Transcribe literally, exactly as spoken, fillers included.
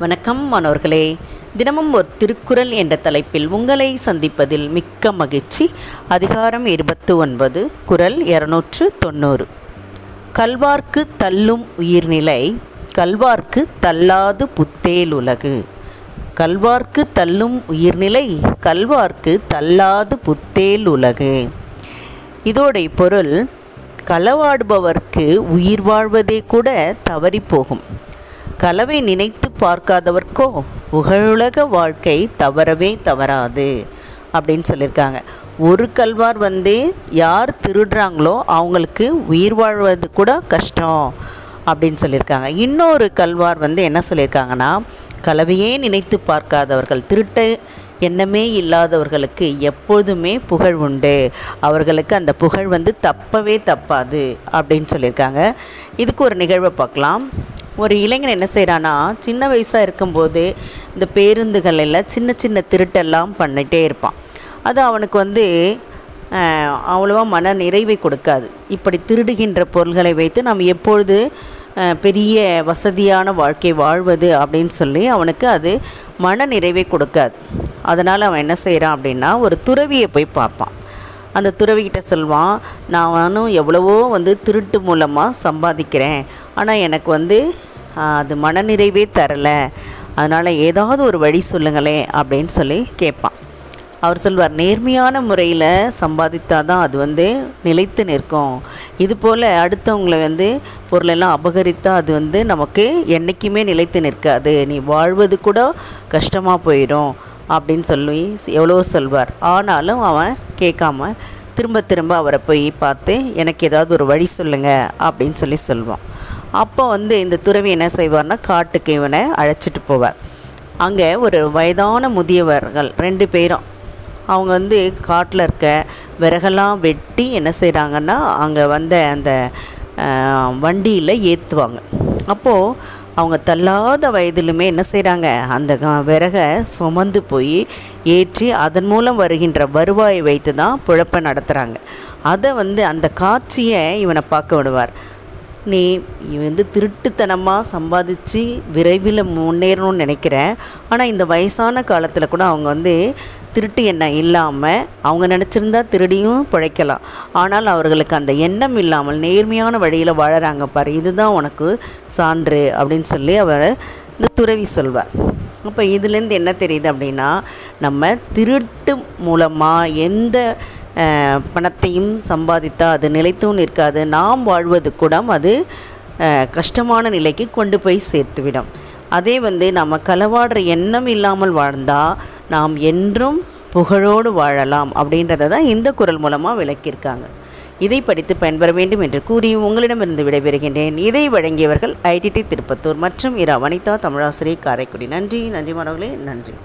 வணக்கம் மாணவர்களே, தினமும் ஒரு திருக்குறள் என்ற தலைப்பில் உங்களை சந்திப்பதில் மிக்க மகிழ்ச்சி. அதிகாரம் இருபத்து ஒன்பது, குறள் இருநூற்று தொண்ணூறு. கல்வார்க்கு தள்ளும் உயிர்நிலை கல்வார்க்கு தள்ளாது புத்தேல் உலகு. கல்வார்க்கு தள்ளும் உயிர்நிலை கல்வார்க்கு தள்ளாது புத்தேல் உலகு. இதோடைய பொருள், களவாடுபவர்க்கு உயிர் வாழ்வதே கூட தவறி போகும். களவை நினைத்து பார்க்காதவர்க்கோ உகழுலக வாழ்க்கை தவறவே தவறாது அப்படின்னு சொல்லியிருக்காங்க. ஒரு கல்வார் வந்து யார் திருடுறாங்களோ அவங்களுக்கு உயிர் வாழ்வது கூட கஷ்டம் அப்படின்னு சொல்லியிருக்காங்க. இன்னொரு கல்வார் வந்து என்ன சொல்லியிருக்காங்கன்னா, களவையே நினைத்து பார்க்காதவர்கள், திருட்ட எண்ணமே இல்லாதவர்களுக்கு எப்போதுமே புகழ் உண்டு, அவர்களுக்கு அந்த புகழ் வந்து தப்பவே தப்பாது அப்படின்னு சொல்லியிருக்காங்க. இதுக்கு ஒரு நிகழ்வை பார்க்கலாம். ஒரு இளைஞன் என்ன செய்கிறான்னா, சின்ன வயசாக இருக்கும்போது இந்த பேருந்துகளில் சின்ன சின்ன திருட்டெல்லாம் பண்ணிகிட்டே இருப்பான். அது அவனுக்கு வந்து அவ்வளோவா மன நிறைவை கொடுக்காது. இப்படி திருடுகின்ற பொருள்களை வைத்து நாம் எப்பொழுது பெரிய வசதியான வாழ்க்கை வாழ்வது அப்படின்னு சொல்லி அவனுக்கு அது மன நிறைவை கொடுக்காது. அதனால் அவன் என்ன செய்கிறான் அப்படின்னா, ஒரு துறவியை போய் பார்ப்பான். அந்த துறவிக்கிட்ட சொல்வான், நானும் எவ்வளவோ வந்து திருட்டு மூலமாக சம்பாதிக்கிறேன், ஆனால் எனக்கு வந்து அது மனநிறைவே தரலை, அதனால் ஏதாவது ஒரு வழி சொல்லுங்களே அப்படின்னு சொல்லி கேட்பான். அவர் சொல்வார், நேர்மையான முறையில் சம்பாதித்தால் தான் அது வந்து நிலைத்து நிற்கும். இதுபோல் அடுத்தவங்களை வந்து பொருளெல்லாம் அபகரித்தால் அது வந்து நமக்கு என்றைக்குமே நிலைத்து நிற்காது, நீ வாழ்வது கூட கஷ்டமாக போயிடும் அப்படின்னு சொல்லி எவ்வளோ சொல்வார். ஆனாலும் அவன் கேட்காம திரும்ப திரும்ப அவரை போய் பார்த்து, எனக்கு ஏதாவது ஒரு வழி சொல்லுங்கள் அப்படின்னு சொல்லி சொல்வான். அப்போ வந்து இந்த துறவி என்ன செய்வார்னா, காட்டுக்கு இவனை அழைச்சிட்டு போவார். அங்கே ஒரு வயதான முதியவர்கள் ரெண்டு பேரும் அவங்க வந்து காட்டில் இருக்க விறகெல்லாம் வெட்டி என்ன செய்கிறாங்கன்னா, அங்கே வந்த அந்த வண்டியில் ஏற்றுவாங்க. அப்போது அவங்க தள்ளாத வயதிலுமே என்ன செய்கிறாங்க, அந்த விறகை சுமந்து போய் ஏற்றி அதன் மூலம் வருகின்ற வருவாயை வைத்து தான் பிழைப்பை நடத்துகிறாங்க. அதை வந்து அந்த காட்சியை இவனை பார்க்க விடுவார். நீ வந்து திருட்டுத்தனமாக சம்பாதிச்சு விரைவில் முன்னேறணும்னு நினைக்கிறேன், ஆனால் இந்த வயசான காலத்தில் கூட அவங்க வந்து திருட்டு எண்ணம் இல்லாமல், அவங்க நினச்சிருந்தா திருடியும் பிழைக்கலாம், ஆனால் அவர்களுக்கு அந்த எண்ணம் இல்லாமல் நேர்மையான வழியில் வாழறாங்க பாரு, இதுதான் உனக்கு சான்று அப்படின்னு சொல்லி அவர் இந்த துறவி சொல்வார். அப்போ இதுலேருந்து என்ன தெரியுது அப்படின்னா, நம்ம திருட்டு மூலமாக எந்த பணத்தையும் சம்பாதித்தால் அது நிலைத்தும் நிற்காது, நாம் வாழ்வது கூட அது கஷ்டமான நிலைக்கு கொண்டு போய் சேர்த்துவிடும். அதே வந்து நம்ம களவாடுற எண்ணம் இல்லாமல் வாழ்ந்தால் நாம் என்றும் புகழோடு வாழலாம் அப்படின்றத தான் இந்த குறள் மூலமாக விளக்கியிருக்காங்க. இதை படித்து பயன்பெற வேண்டும் என்று கூறி உங்களிடமிருந்து விடைபெறுகின்றேன். இதை வழங்கியவர்கள் ஐடிடி திருப்பத்தூர் மற்றும் இரா வனிதா, தமிழாசிரியர், காரைக்குடி. நன்றி நன்றி மாணவர்களே, நன்றி.